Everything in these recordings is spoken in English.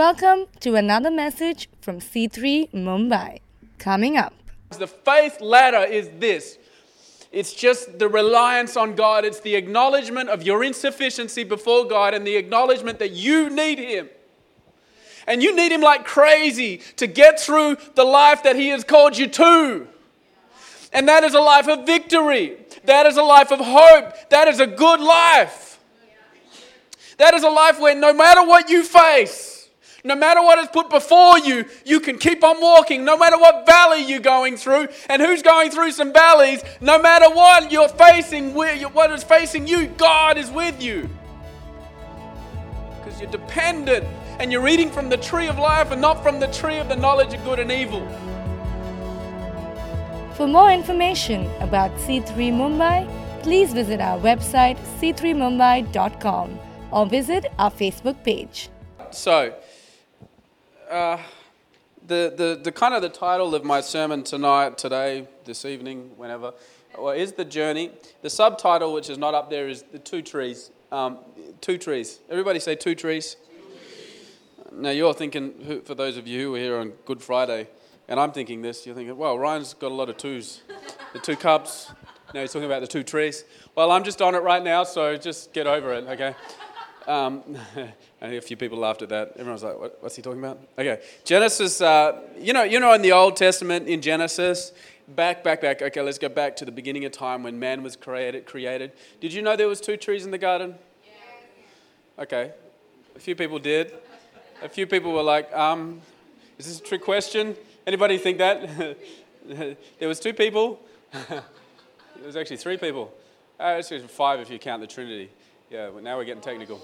Welcome to another message from C3 Mumbai. Coming up. The faith ladder is this. It's just the reliance on God. It's the acknowledgement of your insufficiency before God and the acknowledgement that you need Him. And you need Him like crazy to get through the life that He has called you to. And that is a life of victory. That is a life of hope. That is a good life. That is a life where no matter what you face, no matter what is put before you, you can keep on walking. No matter what valley you're going through, and who's going through some valleys, no matter what you're facing, what is facing you, God is with you. Because you're dependent and you're eating from the tree of life and not from the tree of the knowledge of good and evil. For more information about C3 Mumbai, please visit our website c3mumbai.com or visit our Facebook page. So, the kind of the title of my sermon today, this evening, whenever, is The Journey. The subtitle, which is not up there, is The Two Trees. Two trees. Everybody say two trees. Now you're thinking, for those of you who were here on Good Friday, and I'm thinking this, you're thinking, well, Ryan's got a lot of twos. The two cups. Now he's talking about the two trees. Well, I'm just on it right now, so just get over it, okay? And a few people laughed at that. Everyone's like, what's he talking about? Okay, Genesis, you know, in the Old Testament, in Genesis, back. Okay, let's go back to the beginning of time when man was created. Did you know there was two trees in the garden? Yeah. Okay, a few people did. A few people were like, is this a trick question? Anybody think that? There was two people. There was actually three people. Actually five if you count the Trinity. Yeah, well, now we're getting technical.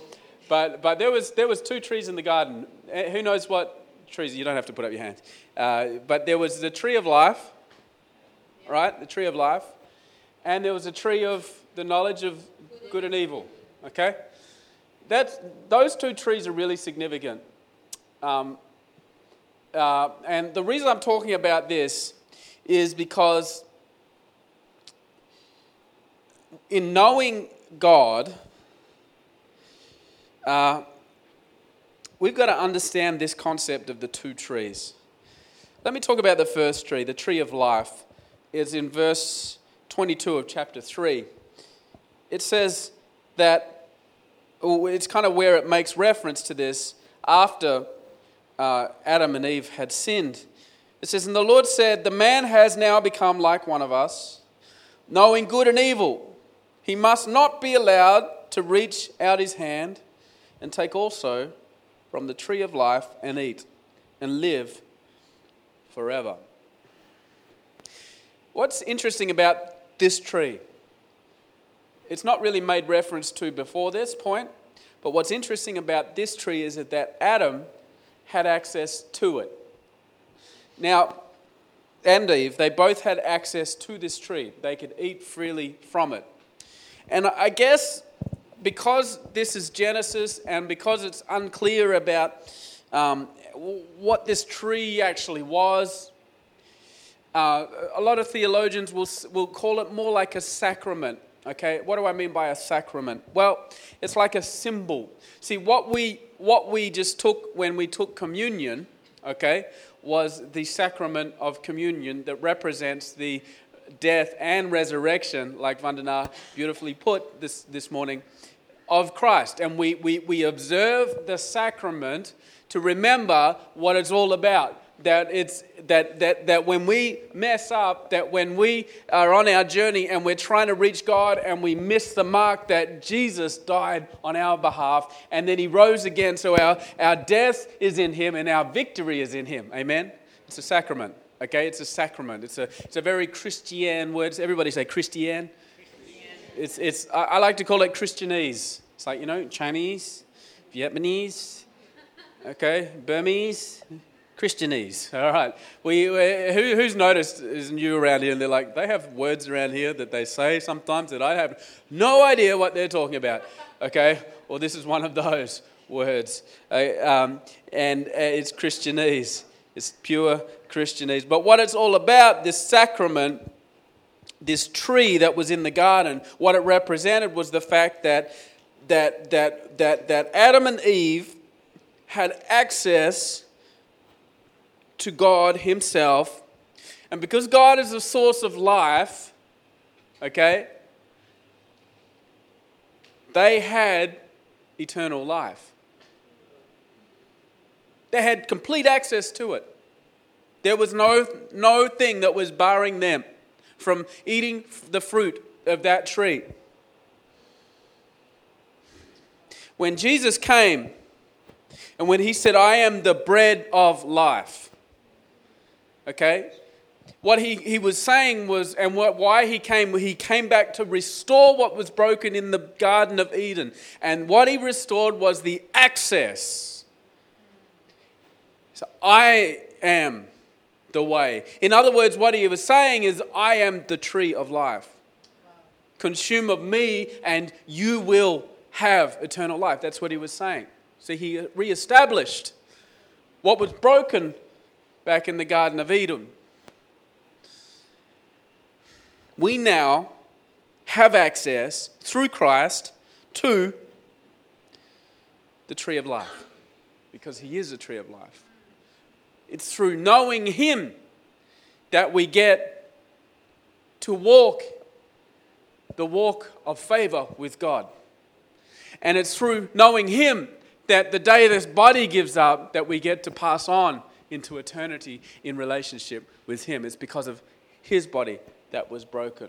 But there was two trees in the garden. Who knows what trees? You don't have to put up your hands. But there was the tree of life, right? The tree of life. And there was a tree of the knowledge of good and evil, okay? Those two trees are really significant. And the reason I'm talking about this is because in knowing God, we've got to understand this concept of the two trees. Let me talk about the first tree, the tree of life. It's in verse 22 of chapter 3. It says that, it's kind of where it makes reference to this after Adam and Eve had sinned. It says, "And the Lord said, the man has now become like one of us, knowing good and evil. He must not be allowed to reach out his hand and take also from the tree of life and eat and live forever." What's interesting about this tree? It's not really made reference to before this point, but what's interesting about this tree is that Adam had access to it. Now, and Eve, they both had access to this tree. They could eat freely from it. And I guess, because this is Genesis and because it's unclear about what this tree actually was, a lot of theologians will call it more like a sacrament. Okay, what do I mean by a sacrament? Well, it's like a symbol. See, what we just took when we took communion, okay, was the sacrament of communion that represents the death and resurrection, like Vandana beautifully put this morning, of Christ. And we observe the sacrament to remember what it's all about. That it's that when we mess up, that when we are on our journey and we're trying to reach God and we miss the mark, that Jesus died on our behalf and then He rose again. So our death is in Him and our victory is in Him. Amen? It's a sacrament. Okay, it's a sacrament. It's a very Christian word. Everybody say Christian. It's. I like to call it Christianese. It's like, you know, Chinese, Vietnamese, okay, Burmese, Christianese. All right. Who's noticed is new around here, and they're like, they have words around here that they say sometimes that I have no idea what they're talking about. Okay, well, this is one of those words, and it's Christianese. It's pure Christianese. But what it's all about, this sacrament, this tree that was in the garden, what it represented was the fact that Adam and Eve had access to God himself. And because God is the source of life, okay, they had eternal life. They had complete access to it. There was no thing that was barring them from eating the fruit of that tree. When Jesus came, and when he said, I am the bread of life, okay, what he was saying was, and why he came back to restore what was broken in the Garden of Eden. And what he restored was the access. So I am the way. In other words, what he was saying is, I am the tree of life. Consume of me and you will have eternal life. That's what he was saying. So he reestablished what was broken back in the Garden of Eden. We now have access through Christ to the tree of life, because he is the tree of life. It's through knowing him that we get to walk the walk of favor with God. And it's through knowing him that the day this body gives up, that we get to pass on into eternity in relationship with him. It's because of his body that was broken.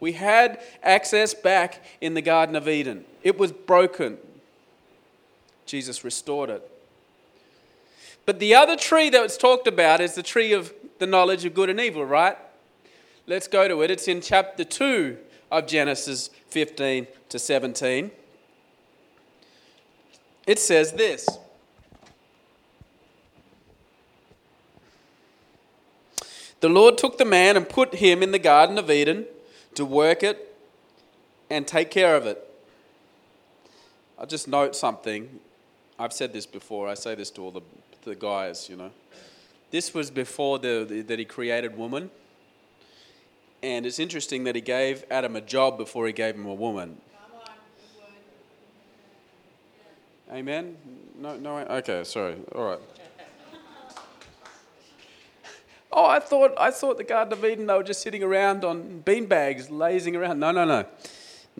We had access back in the Garden of Eden. It was broken. Jesus restored it. But the other tree that was talked about is the tree of the knowledge of good and evil, right? Let's go to it. It's in chapter 2 of Genesis 15 to 17. It says this. The Lord took the man and put him in the Garden of Eden to work it and take care of it. I'll just note something. I've said this before. I say this to all the guys, you know. This was before that he created woman. And it's interesting that he gave Adam a job before he gave him a woman. Amen? No. Okay, sorry. All right. Oh, I thought the Garden of Eden, they were just sitting around on beanbags, lazing around. No.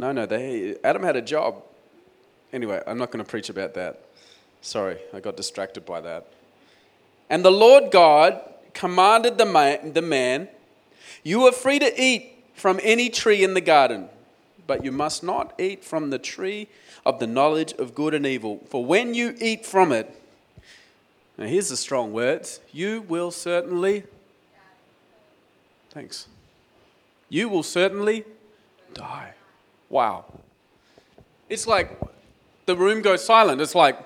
Adam had a job. Anyway, I'm not going to preach about that. Sorry, I got distracted by that. And the Lord God commanded the man, you are free to eat from any tree in the garden, but you must not eat from the tree of the knowledge of good and evil. For when you eat from it, now here's the strong words, You will certainly die. Wow. It's like the room goes silent. It's like,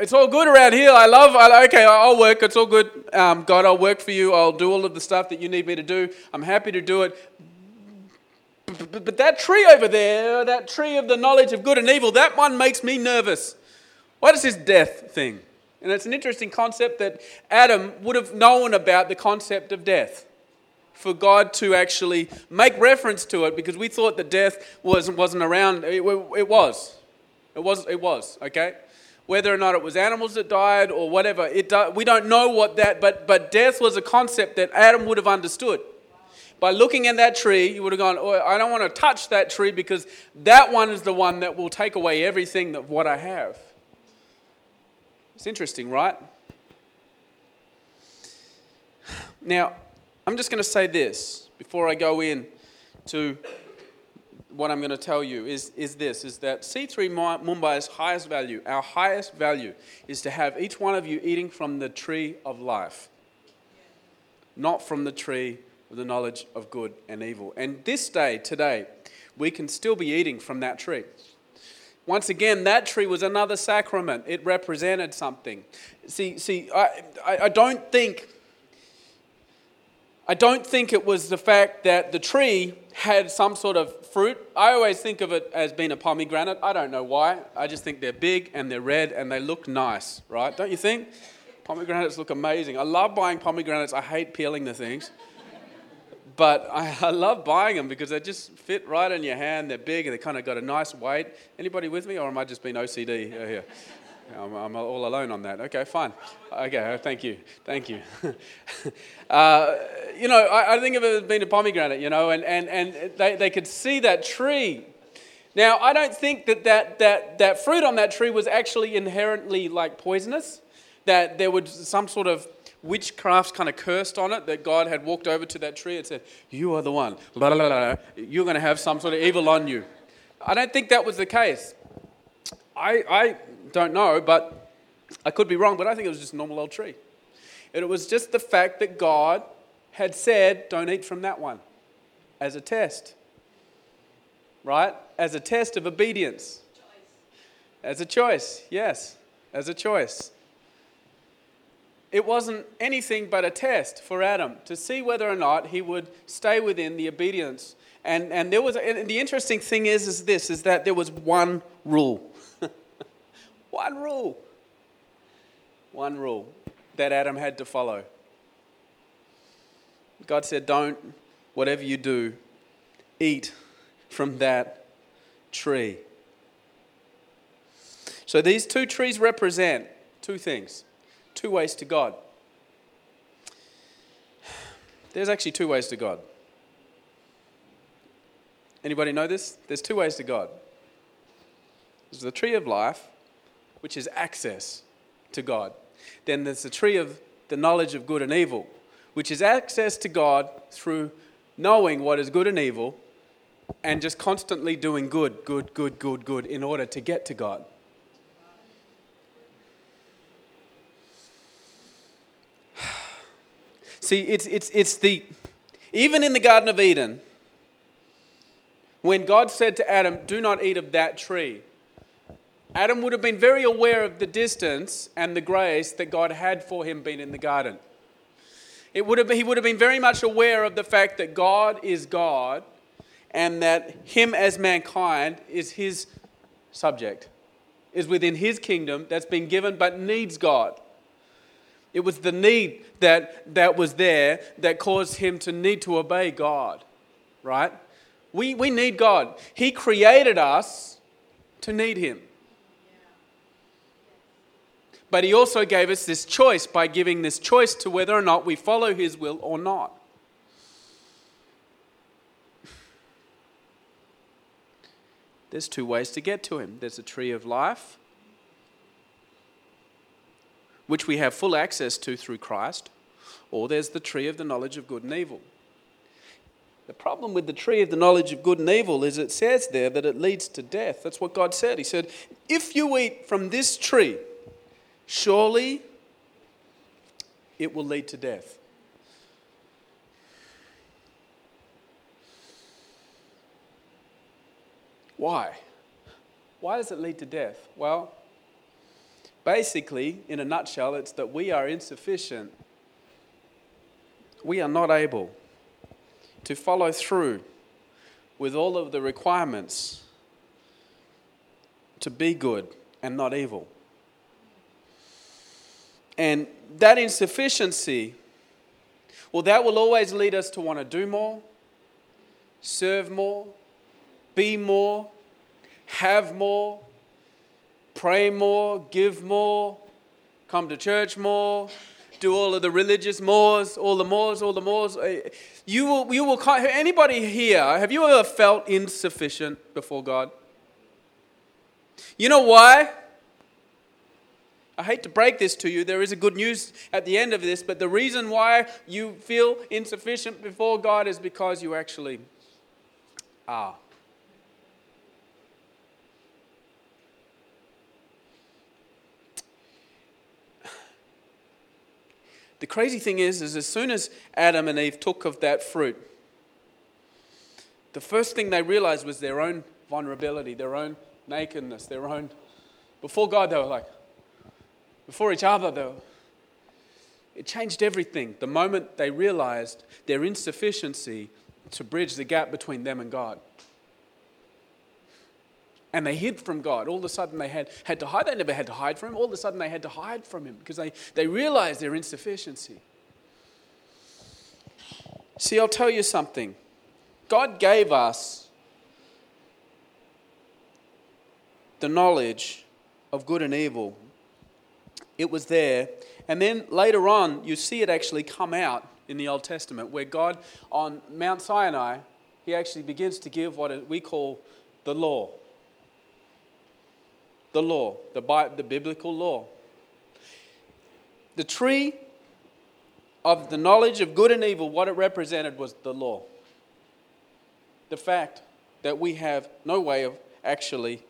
it's all good around here. Okay, I'll work. It's all good. God, I'll work for you. I'll do all of the stuff that you need me to do. I'm happy to do it. But that tree over there, that tree of the knowledge of good and evil, that one makes me nervous. What is this death thing? And it's an interesting concept that Adam would have known about, the concept of death, for God to actually make reference to it, because we thought that death wasn't around. It was, okay? Whether or not it was animals that died or whatever, we don't know what that, but death was a concept that Adam would have understood. By looking at that tree, you would have gone, oh, I don't want to touch that tree because that one is the one that will take away everything of what I have. It's interesting, right? Now, I'm just going to say this before I go in to what I'm going to tell you is that C3 Mumbai's highest value, our highest value, is to have each one of you eating from the tree of life, not from the tree of the knowledge of good and evil. And this day, today, we can still be eating from that tree. Once again, that tree was another sacrament. It represented something. See, I don't think it was the fact that the tree had some sort of fruit. I always think of it as being a pomegranate. I don't know why. I just think they're big and they're red and they look nice, right? Don't you think? Pomegranates look amazing. I love buying pomegranates. I hate peeling the things. But I love buying them because they just fit right in your hand. They're big and they kind of got a nice weight. Anybody with me, or am I just being OCD here? I'm all alone on that. Okay, fine. Okay, thank you. I think if it had been a pomegranate, and they could see that tree. Now, I don't think that fruit on that tree was actually inherently like poisonous, that there was some sort of witchcraft kind of cursed on it, that God had walked over to that tree and said, "You are the one, blah, blah, blah. You're going to have some sort of evil on you." I don't think that was the case. I don't know, but I could be wrong, but I think it was just a normal old tree. And it was just the fact that God had said, "Don't eat from that one," as a test, right? As a test of obedience. As a choice, yes, as a choice. It wasn't anything but a test for Adam to see whether or not he would stay within the obedience. And there was, and the interesting thing is that there was one rule. One rule that Adam had to follow. God said, "Don't, whatever you do, eat from that tree." So these two trees represent two things. Two ways to God. There's actually two ways to God. Anybody know this? There's two ways to God. There's the tree of life, which is access to God. Then there's the tree of the knowledge of good and evil, which is access to God through knowing what is good and evil and just constantly doing good in order to get to God. See, it's even in the Garden of Eden, when God said to Adam, "Do not eat of that tree," Adam would have been very aware of the distance and the grace that God had for him being in the garden. He would have been very much aware of the fact that God is God and that him as mankind is his subject, is within his kingdom that's been given but needs God. It was the need that was there that caused him to need to obey God, right? We need God. He created us to need him. But he also gave us this choice by giving this choice to whether or not we follow his will or not. There's two ways to get to him. There's a tree of life, which we have full access to through Christ, or there's the tree of the knowledge of good and evil. The problem with the tree of the knowledge of good and evil is it says there that it leads to death. That's what God said. He said, "If you eat from this tree, surely it will lead to death." Why? Why does it lead to death? Well, basically, in a nutshell, it's that we are insufficient. We are not able to follow through with all of the requirements to be good and not evil. And that insufficiency, well, that will always lead us to want to do more, serve more, be more, have more, pray more, give more, come to church more, do all of the religious mores, all the mores. You will. Anybody here, have you ever felt insufficient before God? You know why? I hate to break this to you. There is a good news at the end of this, but the reason why you feel insufficient before God is because you actually are. The crazy thing is as soon as Adam and Eve took of that fruit, the first thing they realized was their own vulnerability, their own nakedness, their own... Before God, they were like... Before each other, though. It changed everything the moment they realized their insufficiency to bridge the gap between them and God. And they hid from God. All of a sudden they had to hide. They never had to hide from him. All of a sudden they had to hide from him because they realized their insufficiency. See, I'll tell you something. God gave us the knowledge of good and evil It was there. And then later on, you see it actually come out in the Old Testament, where God on Mount Sinai, he actually begins to give what we call the law. The law, the biblical law. The tree of the knowledge of good and evil, what it represented was the law. The fact that we have no way of actually,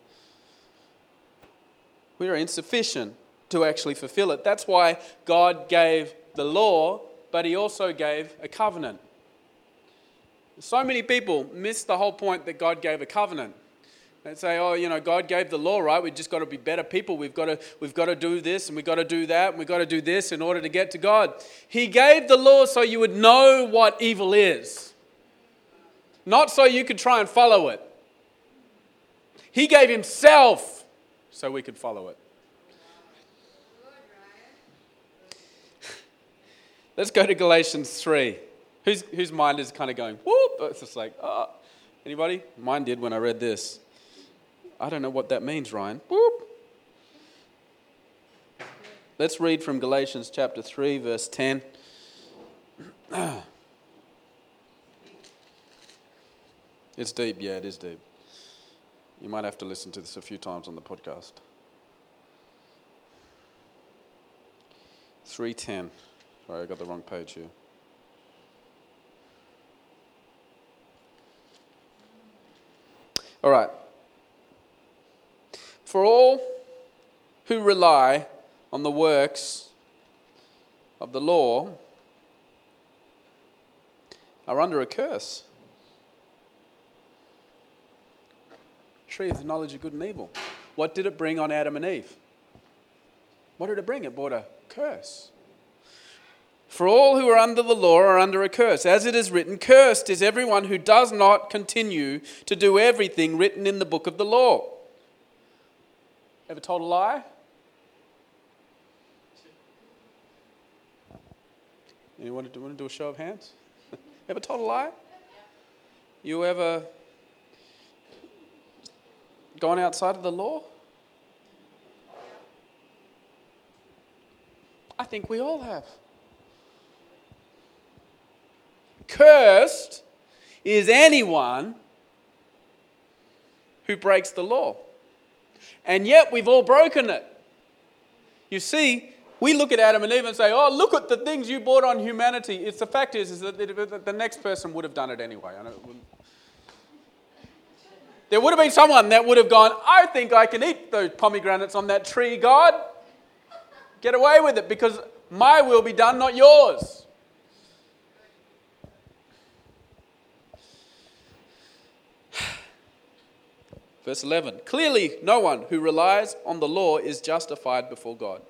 we are insufficient to actually fulfill it. That's why God gave the law, but he also gave a covenant. So many people miss the whole point that God gave a covenant. They say, oh, you know, God gave the law, right? We've just got to be better people. We've got to do this, and we've got to do that, and we've got to do this in order to get to God. He gave the law so you would know what evil is, not so you could try and follow it. He gave himself so we could follow it. Let's go to Galatians 3. Whose mind is kind of going, whoop? It's just like, oh. Anybody? Mine did when I read this. I don't know what that means, Ryan. Whoop. Let's read from Galatians chapter 3, verse 10. It's deep. Yeah, it is deep. You might have to listen to this a few times on the podcast. 3:10. Sorry, I got the wrong page here. All right. For all who rely on the works of the law are under a curse. Tree of the knowledge of good and evil. What did it bring on Adam and Eve? What did it bring? It brought a curse. For all who are under the law are under a curse. As it is written, cursed is everyone who does not continue to do everything written in the book of the law. Ever told a lie? Anyone want to do a show of hands? Ever told a lie? You ever gone outside of the law? I think we all have. Cursed is anyone who breaks the law. And yet we've all broken it. You see, we look at Adam and Eve and say, oh, look at the things you brought on humanity. It's the fact is that the next person would have done it anyway. There would have been someone that would have gone, I think I can eat those pomegranates on that tree, God. Get away with it, because my will be done, not yours. Verse 11, clearly no one who relies on the law is justified before God,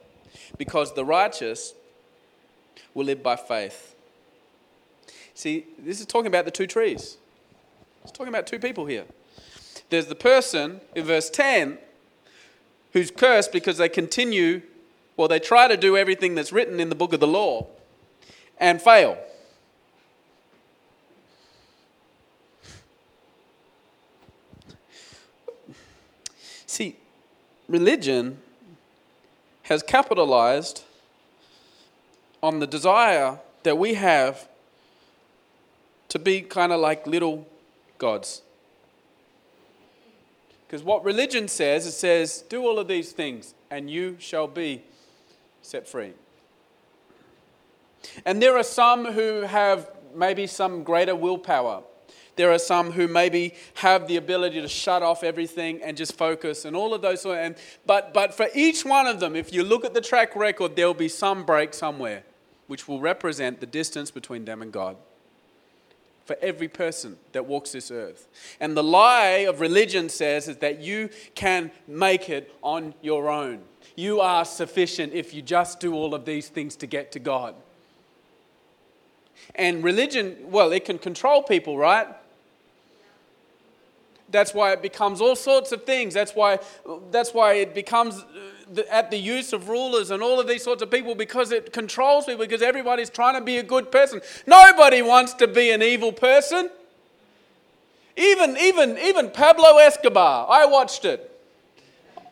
because the righteous will live by faith. See, this is talking about the two trees. It's talking about two people here. There's the person in verse 10 who's cursed because they try to do everything that's written in the book of the law and fail. See, religion has capitalized on the desire that we have to be kind of like little gods. Because what religion says, it says, do all of these things and you shall be set free. And there are some who have maybe some greater willpower. There are some who maybe have the ability to shut off everything and just focus and all of those. But for each one of them, if you look at the track record, there will be some break somewhere, which will represent the distance between them and God. For every person that walks this earth. And the lie of religion says is that you can make it on your own. You are sufficient if you just do all of these things to get to God. And religion, well, it can control people, right? That's why it becomes all sorts of things. That's why it becomes at the use of rulers and all of these sorts of people, because it controls people, because everybody's trying to be a good person. Nobody wants to be an evil person. Even Pablo Escobar, I watched it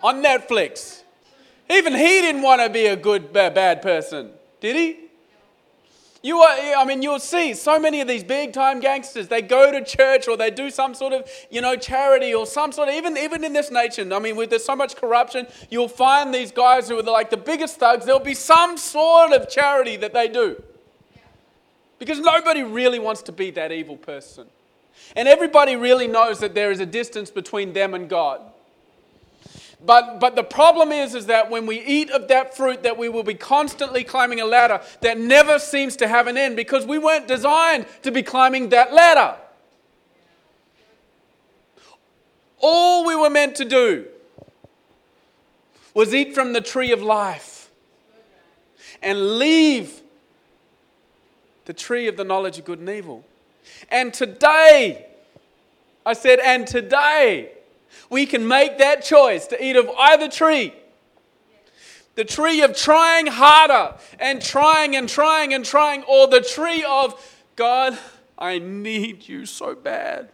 on Netflix. Even he didn't want to be a good, bad person, did he? You'll see so many of these big time gangsters, they go to church or they do some sort of, charity or some sort of, even in this nation, there's so much corruption, you'll find these guys who are like the biggest thugs, there'll be some sort of charity that they do. Because nobody really wants to be that evil person. And everybody really knows that there is a distance between them and God. But the problem is that when we eat of that fruit, that we will be constantly climbing a ladder that never seems to have an end, because we weren't designed to be climbing that ladder. All we were meant to do was eat from the tree of life and leave the tree of the knowledge of good and evil. And today, I said, and today, we can make that choice to eat of either tree. The tree of trying harder and trying, or the tree of, God, I need you so bad.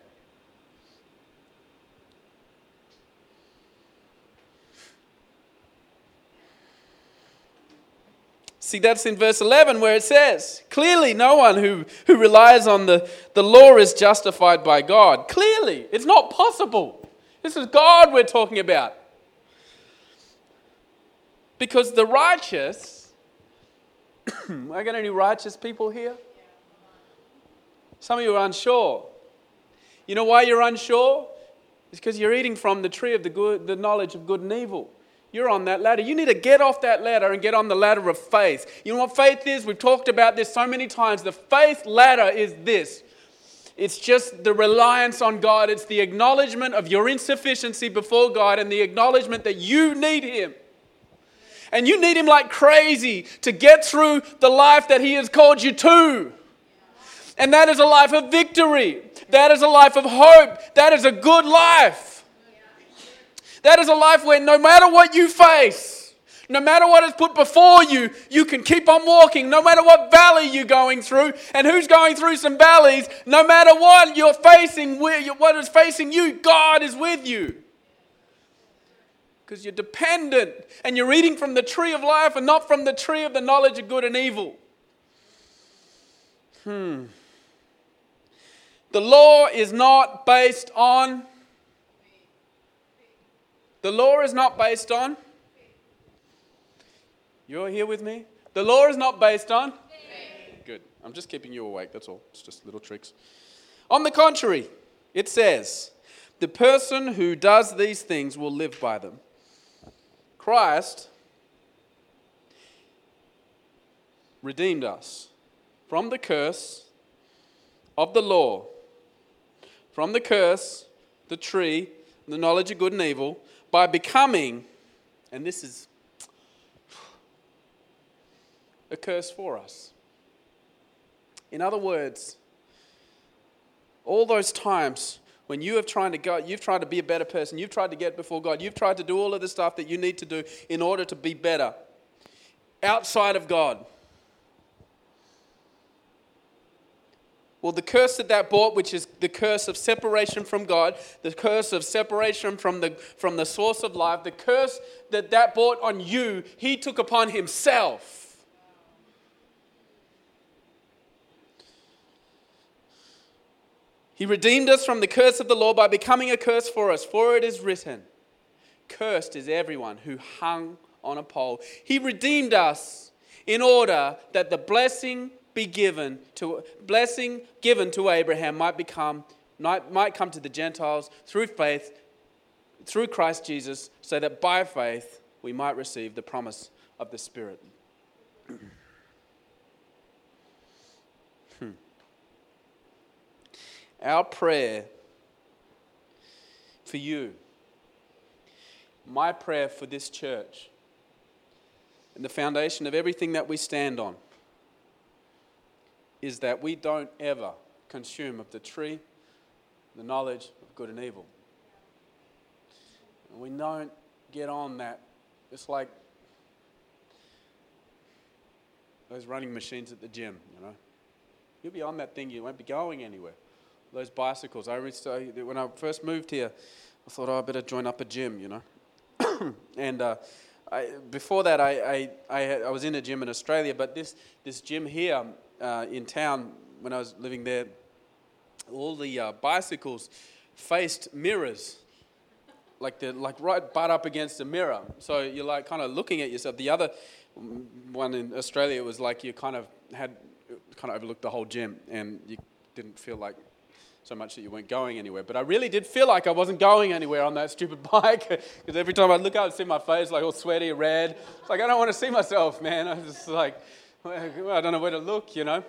See, that's in verse 11 where it says, clearly no one who relies on the law is justified by God. Clearly, it's not possible. This is God we're talking about. Because the righteous, am I got any righteous people here? Some of you are unsure. You know why you're unsure? It's because you're eating from the tree of the knowledge of good and evil. You're on that ladder. You need to get off that ladder and get on the ladder of faith. You know what faith is? We've talked about this so many times. The faith ladder is this. It's just the reliance on God. It's the acknowledgement of your insufficiency before God and the acknowledgement that you need Him. And you need Him like crazy to get through the life that He has called you to. And that is a life of victory. That is a life of hope. That is a good life. That is a life where no matter what you face, no matter what is put before you, you can keep on walking, no matter what valley you're going through. And who's going through some valleys, no matter what you're facing, what is facing you, God is with you. Because you're dependent and you're eating from the tree of life and not from the tree of the knowledge of good and evil. The law is not based on... The law is not based on... You're here with me? The law is not based on? Faith. Good. I'm just keeping you awake, that's all. It's just little tricks. On the contrary, it says, the person who does these things will live by them. Christ redeemed us from the curse of the law, from the curse, the tree, the knowledge of good and evil, by becoming, and this is a curse for us. In other words, all those times when you have tried to go, you've tried to be a better person, you've tried to get before God, you've tried to do all of the stuff that you need to do in order to be better outside of God. Well, the curse that brought, which is the curse of separation from God, the curse of separation from the source of life, the curse that brought on you, He took upon Himself. He redeemed us from the curse of the law by becoming a curse for us. For it is written, cursed is everyone who hung on a pole. He redeemed us in order that the blessing given to Abraham might come to the Gentiles through faith, through Christ Jesus, so that by faith we might receive the promise of the Spirit. Our prayer for you, my prayer for this church, and the foundation of everything that we stand on is that we don't ever consume of the tree, the knowledge of good and evil. And we don't get on that. It's like those running machines at the gym, You'll be on that thing, you won't be going anywhere. Those bicycles. When I first moved here, I thought, I better join up a gym, And Before that, I was in a gym in Australia, but this gym here in town, when I was living there, all the bicycles faced mirrors, like right butt up against a mirror. So you're like kind of looking at yourself. The other one in Australia was like you kind of overlooked the whole gym, and you didn't feel like so much that you weren't going anywhere. But I really did feel like I wasn't going anywhere on that stupid bike, because every time I'd look out and see my face like all sweaty, red. It's like, I don't want to see myself, man. I was just like, I don't know where to look, you know.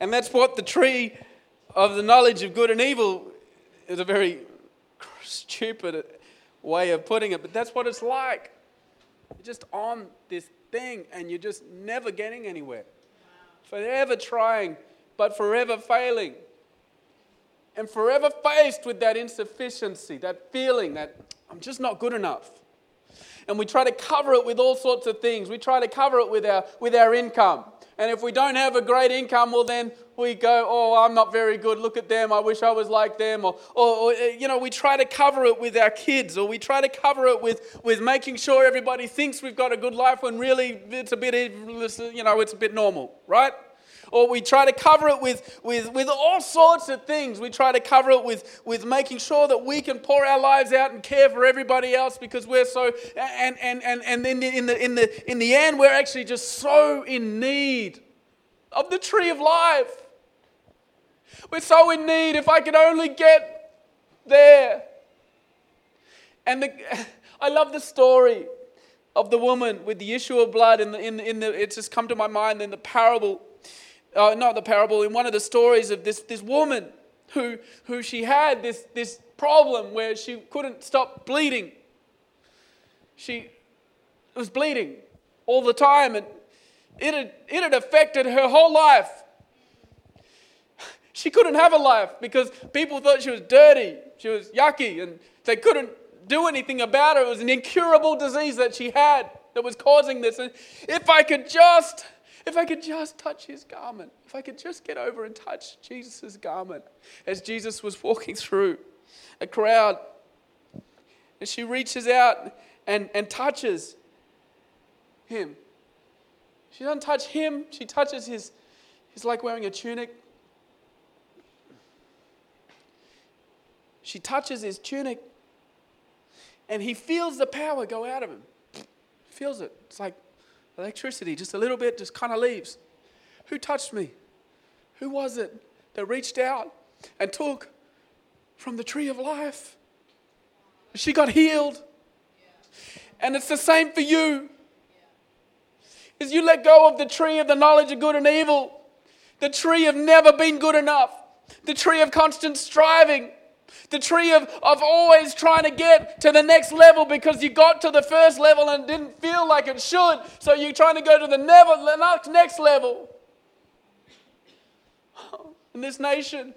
And that's what the tree of the knowledge of good and evil is, a very stupid way of putting it, but that's what it's like. You're just on this thing and you're just never getting anywhere. Forever trying, but forever failing. And forever faced with that insufficiency, that feeling that I'm just not good enough. And we try to cover it with all sorts of things. We try to cover it with our income. And if we don't have a great income, well, then we go, oh, I'm not very good. Look at them. I wish I was like them. Or we try to cover it with our kids, or we try to cover it with making sure everybody thinks we've got a good life when really it's a bit normal, right? Or we try to cover it with all sorts of things. We try to cover it with making sure that we can pour our lives out and care for everybody else, because we're so, and then in the end we're actually just so in need of the tree of life. We're so in need. If I could only get there. And I love the story of the woman with the issue of blood. It's just come to my mind in the parable. Not the parable, in one of the stories of this woman who she had this problem where she couldn't stop bleeding. She was bleeding all the time, and it had affected her whole life. She couldn't have a life because people thought she was dirty, she was yucky, and they couldn't do anything about her. It was an incurable disease that she had that was causing this. And if I could just touch his garment, if I could just get over and touch Jesus' garment, as Jesus was walking through a crowd, and she reaches out and touches him. She doesn't touch him, she touches his, he's like wearing a tunic. She touches his tunic, and he feels the power go out of him. Feels it. It's like electricity, just a little bit, just kind of leaves. Who touched me? Who was it that reached out and took from the tree of life? She got healed. And it's the same for you. As you let go of the tree of the knowledge of good and evil, the tree of never been good enough, the tree of constant striving, the tree of always trying to get to the next level because you got to the first level and didn't feel like it should, so you're trying to go to the next level. In this nation,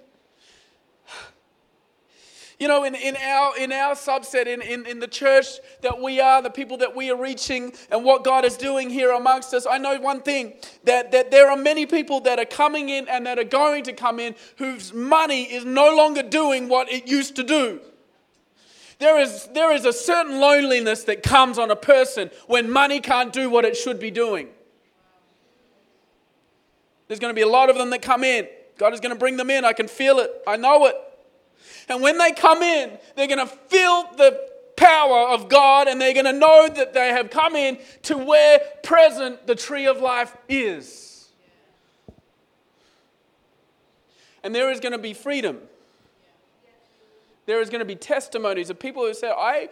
you know, in our subset, in the church that we are, the people that we are reaching, and what God is doing here amongst us, I know one thing, that there are many people that are coming in and that are going to come in whose money is no longer doing what it used to do. There is a certain loneliness that comes on a person when money can't do what it should be doing. There's going to be a lot of them that come in. God is going to bring them in. I can feel it. I know it. And when they come in, they're going to feel the power of God, and they're going to know that they have come in to where present the tree of life is. And there is going to be freedom. There is going to be testimonies of people who say, I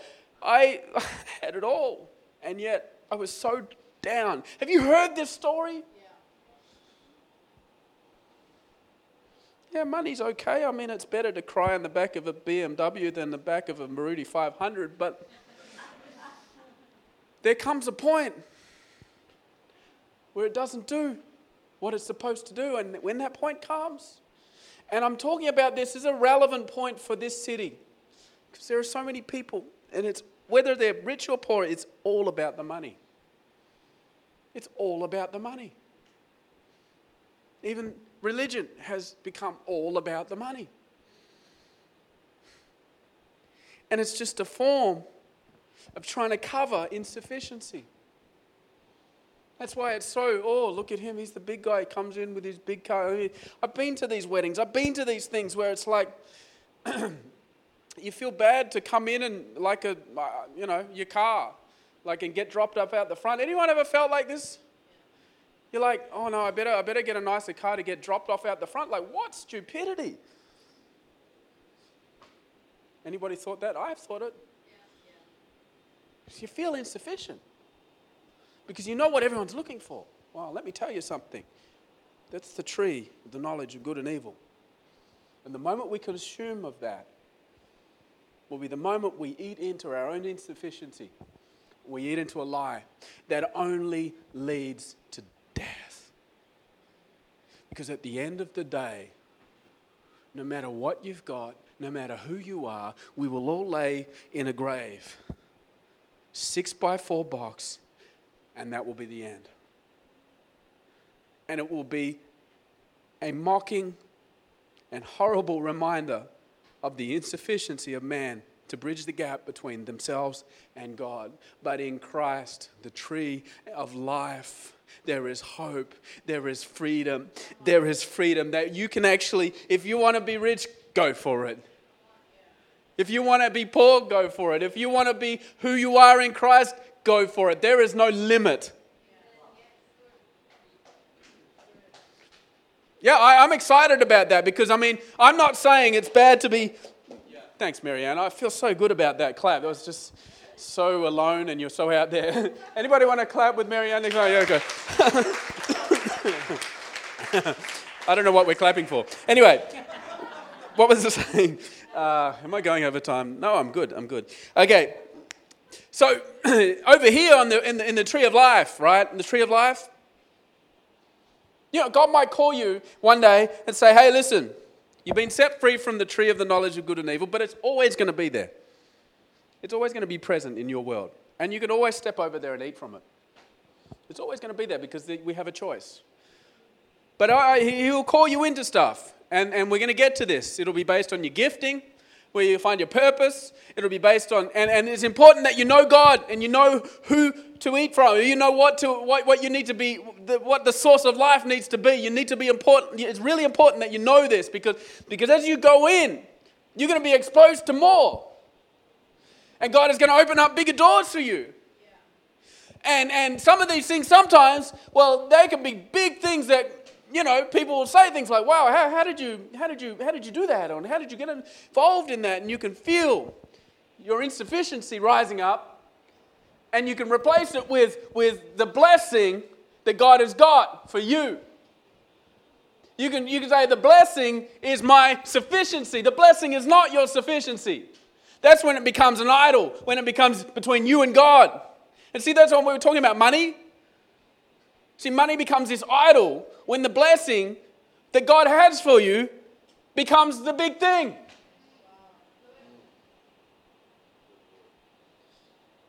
had it all, and yet I was so down. Have you heard this story? Yeah, money's okay. I mean, it's better to cry in the back of a BMW than the back of a Maruti 500, but there comes a point where it doesn't do what it's supposed to do. And when that point comes, and I'm talking about this is a relevant point for this city, because there are so many people, and it's whether they're rich or poor, it's all about the money. It's all about the money. Even religion has become all about the money. And it's just a form of trying to cover insufficiency. That's why it's so, oh, look at him, he's the big guy, he comes in with his big car. I mean, I've been to these weddings, I've been to these things where it's like, you feel bad to come in and like a, you know, your car, like and get dropped up out the front. Anyone ever felt like this? You're like, oh no, I better get a nicer car to get dropped off out the front. Like, what stupidity? Anybody thought that? I've thought it. Yeah. You feel insufficient. Because you know what everyone's looking for. Well, let me tell you something. That's the tree of the knowledge of good and evil. And the moment we consume of that will be the moment we eat into our own insufficiency. We eat into a lie that only leads to death. Because at the end of the day, no matter what you've got, no matter who you are, we will all lay in a grave. 6x4 box. And that will be the end. And it will be a mocking and horrible reminder of the insufficiency of man to bridge the gap between themselves and God. But in Christ, the tree of life, there is hope, there is freedom. There is freedom that you can actually, if you want to be rich, go for it. If you want to be poor, go for it. If you want to be who you are in Christ, go for it. There is no limit. Yeah, I'm excited about that because, I mean, I'm not saying it's bad to be... Yeah. Thanks, Marianne. I feel so good about that clap. That was just so alone and you're so out there. Anybody want to clap with Marianne? Okay. I don't know what we're clapping for. Anyway, what was I saying? Am I going over time? No, I'm good. Okay. So over here in the tree of life, right? In the tree of life, you know, God might call you one day and say, hey, listen, you've been set free from the tree of the knowledge of good and evil, but it's always going to be there. It's always going to be present in your world. And you can always step over there and eat from it. It's always going to be there because we have a choice. But he'll call you into stuff, and we're going to get to this. It'll be based on your gifting, where you find your purpose. It'll be based on, and it's important that you know God and you know who to eat from. You know what you need to be, what the source of life needs to be. You need to be important. It's really important that you know this because as you go in, you're going to be exposed to more, and God is going to open up bigger doors for you. Yeah. And some of these things sometimes, well, they can be big things that, you know, people will say things like, wow, how did you do that? Or how did you get involved in that? And you can feel your insufficiency rising up, and you can replace it with the blessing that God has got for you. You can say, the blessing is my sufficiency. The blessing is not your sufficiency. That's when it becomes an idol, when it becomes between you and God. And see, that's what we were talking about, money. See, money becomes this idol when the blessing that God has for you becomes the big thing.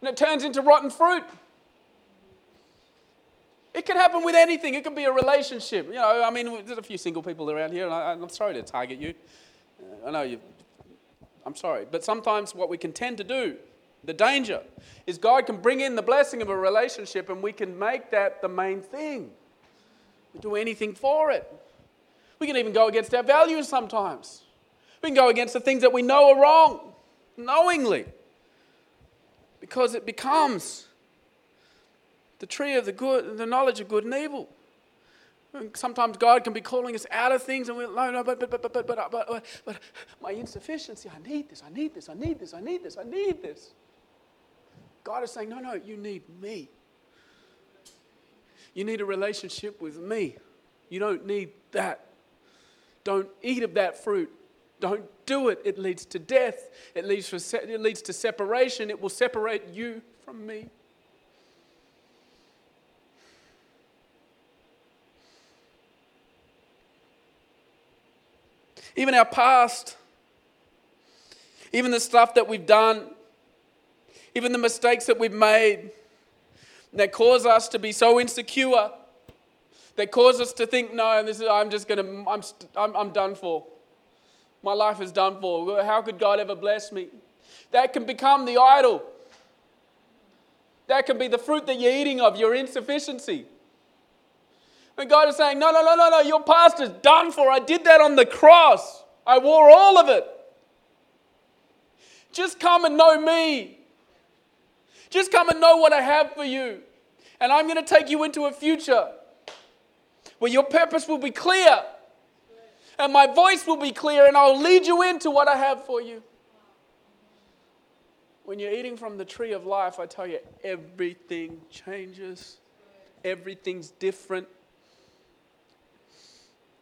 And it turns into rotten fruit. It can happen with anything. It can be a relationship. You know, I mean, there's a few single people around here, and I'm sorry to target you. I know you. I'm sorry. But sometimes what we can tend to do, the danger, is God can bring in the blessing of a relationship and we can make that the main thing. We do anything for it. We can even go against our values sometimes. We can go against the things that we know are wrong, knowingly, because it becomes the tree of the good, the knowledge of good and evil. And sometimes God can be calling us out of things, and we're like, no, but my insufficiency, I need this. God is saying, no, you need me. You need a relationship with me. You don't need that. Don't eat of that fruit. Don't do it. It leads to death. It leads to separation. It will separate you from me. Even our past, even the stuff that we've done, even the mistakes that we've made that cause us to be so insecure, that cause us to think, no, this is, I'm done for. My life is done for. How could God ever bless me? That can become the idol That can be the fruit that you're eating of your insufficiency. And God is saying, no, your past is done for. I did that on the cross. I wore all of it. Just come and know me. Just come and know what I have for you. And I'm going to take you into a future where your purpose will be clear and my voice will be clear, and I'll lead you into what I have for you. When you're eating from the tree of life, I tell you, everything changes. Everything's different.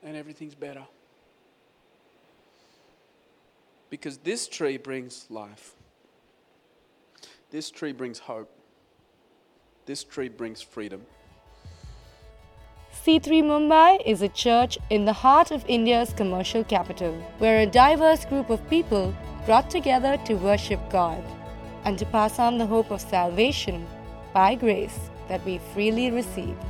And everything's better. Because this tree brings life. This tree brings hope. This tree brings freedom. C3 Mumbai is a church in the heart of India's commercial capital, where a diverse group of people brought together to worship God and to pass on the hope of salvation by grace that we freely received.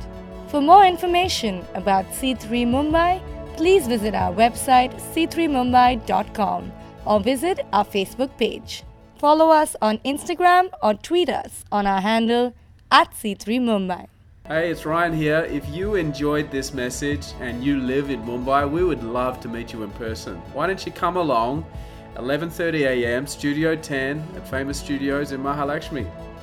For more information about C3 Mumbai, please visit our website c3mumbai.com or visit our Facebook page. Follow us on Instagram or tweet us on our handle @C3Mumbai. Hey, it's Ryan here. If you enjoyed this message and you live in Mumbai, we would love to meet you in person. Why don't you come along, 11:30 a.m., Studio 10 at Famous Studios in Mahalakshmi.